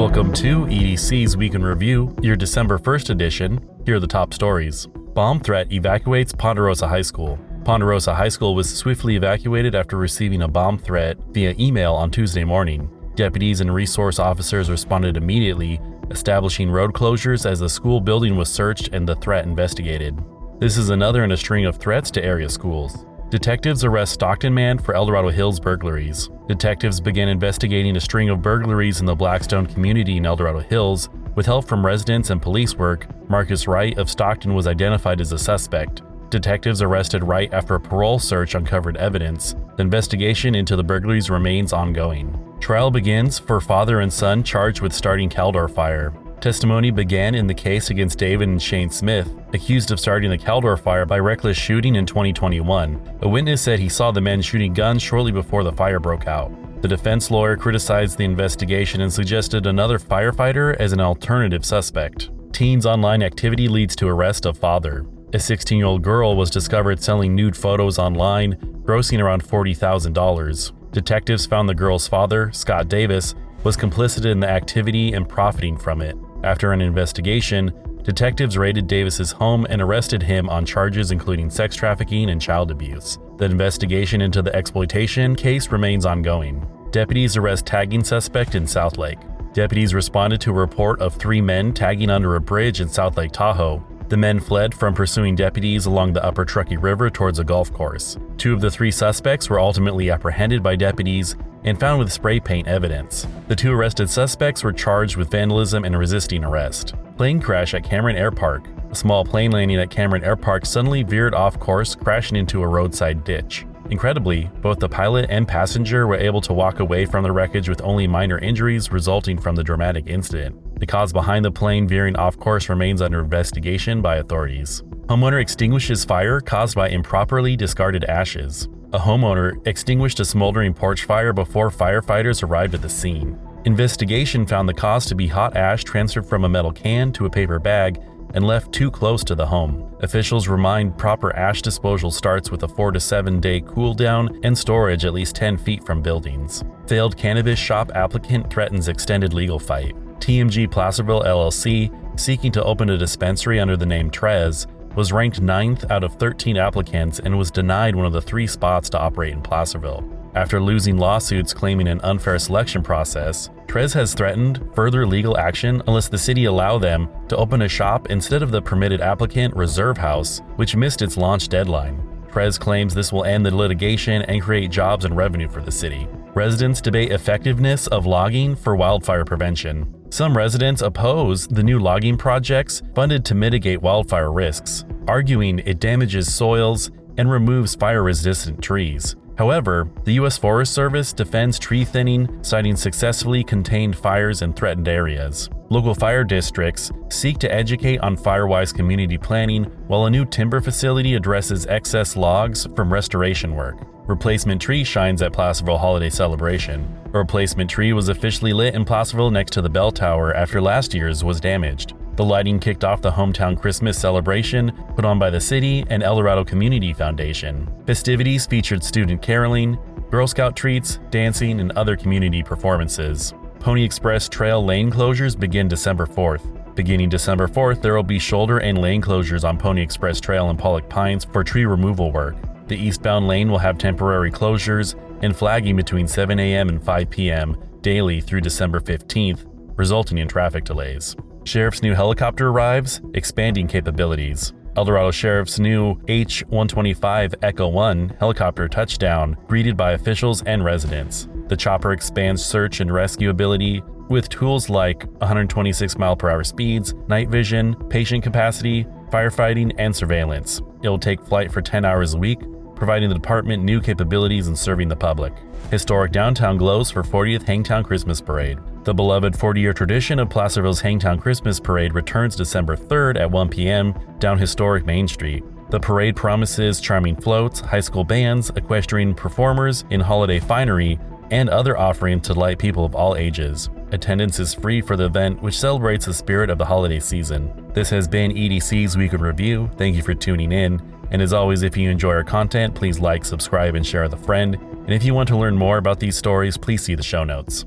Welcome to EDC's Week in Review, your December 1st edition. Here are the top stories. Bomb threat evacuates Ponderosa High School. Ponderosa High School was swiftly evacuated after receiving a bomb threat via email on Tuesday morning. Deputies and resource officers responded immediately, establishing road closures as the school building was searched and the threat investigated. This is another in a string of threats to area schools. Detectives arrest Stockton man for El Dorado Hills burglaries. Detectives began investigating a string of burglaries in the Blackstone community in El Dorado Hills. With help from residents and police work, Marcus Wright of Stockton was identified as a suspect. Detectives arrested Wright after a parole search uncovered evidence. The investigation into the burglaries remains ongoing. Trial begins for father and son charged with starting Caldor Fire. Testimony began in the case against David and Shane Smith, accused of starting the Caldor Fire by reckless shooting in 2021. A witness said he saw the men shooting guns shortly before the fire broke out. The defense lawyer criticized the investigation and suggested another firefighter as an alternative suspect. Teens' online activity leads to arrest of father. A 16-year-old girl was discovered selling nude photos online, grossing around $40,000. Detectives found the girl's father, Scott Davis, was complicit in the activity and profiting from it. After an investigation, detectives raided Davis's home and arrested him on charges including sex trafficking and child abuse. The investigation into the exploitation case remains ongoing. Deputies arrest tagging suspect in South Lake. Deputies responded to a report of three men tagging under a bridge in South Lake Tahoe. The men fled from pursuing deputies along the Upper Truckee River towards a golf course. Two of the three suspects were ultimately apprehended by deputies and found with spray paint evidence. The two arrested suspects were charged with vandalism and resisting arrest. Plane crash at Cameron Airpark. A small plane landing at Cameron Airpark suddenly veered off course, crashing into a roadside ditch. Incredibly, both the pilot and passenger were able to walk away from the wreckage with only minor injuries resulting from the dramatic incident. The cause behind the plane veering off course remains under investigation by authorities. Homeowner extinguishes fire caused by improperly discarded ashes. A homeowner extinguished a smoldering porch fire before firefighters arrived at the scene. Investigation found the cause to be hot ash transferred from a metal can to a paper bag and left too close to the home. Officials remind proper ash disposal starts with a 4 to 7 day cool down and storage at least 10 feet from buildings. Failed cannabis shop applicant threatens extended legal fight. TMG Placerville LLC, seeking to open a dispensary under the name Trez, was ranked 9th out of 13 applicants and was denied one of the three spots to operate in Placerville. After losing lawsuits claiming an unfair selection process, Trez has threatened further legal action unless the city allow them to open a shop instead of the permitted applicant Reserve House, which missed its launch deadline. Trez claims this will end the litigation and create jobs and revenue for the city. Residents debate effectiveness of logging for wildfire prevention. Some residents oppose the new logging projects funded to mitigate wildfire risks, arguing it damages soils and removes fire-resistant trees. However, the U.S. Forest Service defends tree thinning, citing successfully contained fires in threatened areas. Local fire districts seek to educate on fire-wise community planning, while a new timber facility addresses excess logs from restoration work. Replacement tree shines at Placerville holiday celebration. A replacement tree was officially lit in Placerville next to the bell tower after last year's was damaged. The lighting kicked off the hometown Christmas celebration put on by the city and El Dorado Community Foundation. Festivities featured student caroling, Girl Scout treats, dancing, and other community performances. Pony Express Trail lane closures begin December 4th. Beginning December 4th, there will be shoulder and lane closures on Pony Express Trail and Pollock Pines for tree removal work. The eastbound lane will have temporary closures and flagging between 7 a.m. and 5 p.m. daily through December 15th, resulting in traffic delays. Sheriff's new helicopter arrives, expanding capabilities. El Dorado Sheriff's new H-125 Echo 1 helicopter touchdown, greeted by officials and residents. The chopper expands search and rescue ability with tools like 126 mph speeds, night vision, patient capacity, firefighting, and surveillance. It'll take flight for 10 hours a week, providing the department new capabilities and serving the public. Historic downtown glows for 40th Hangtown Christmas Parade. The beloved 40-year tradition of Placerville's Hangtown Christmas Parade returns December 3rd at 1 p.m. down historic Main Street. The parade promises charming floats, high school bands, equestrian performers in holiday finery, and other offerings to delight people of all ages. Attendance is free for the event, which celebrates the spirit of the holiday season. This has been EDC's Week in Review. Thank you for tuning in. And as always, if you enjoy our content, please like, subscribe, and share with a friend. And if you want to learn more about these stories, please see the show notes.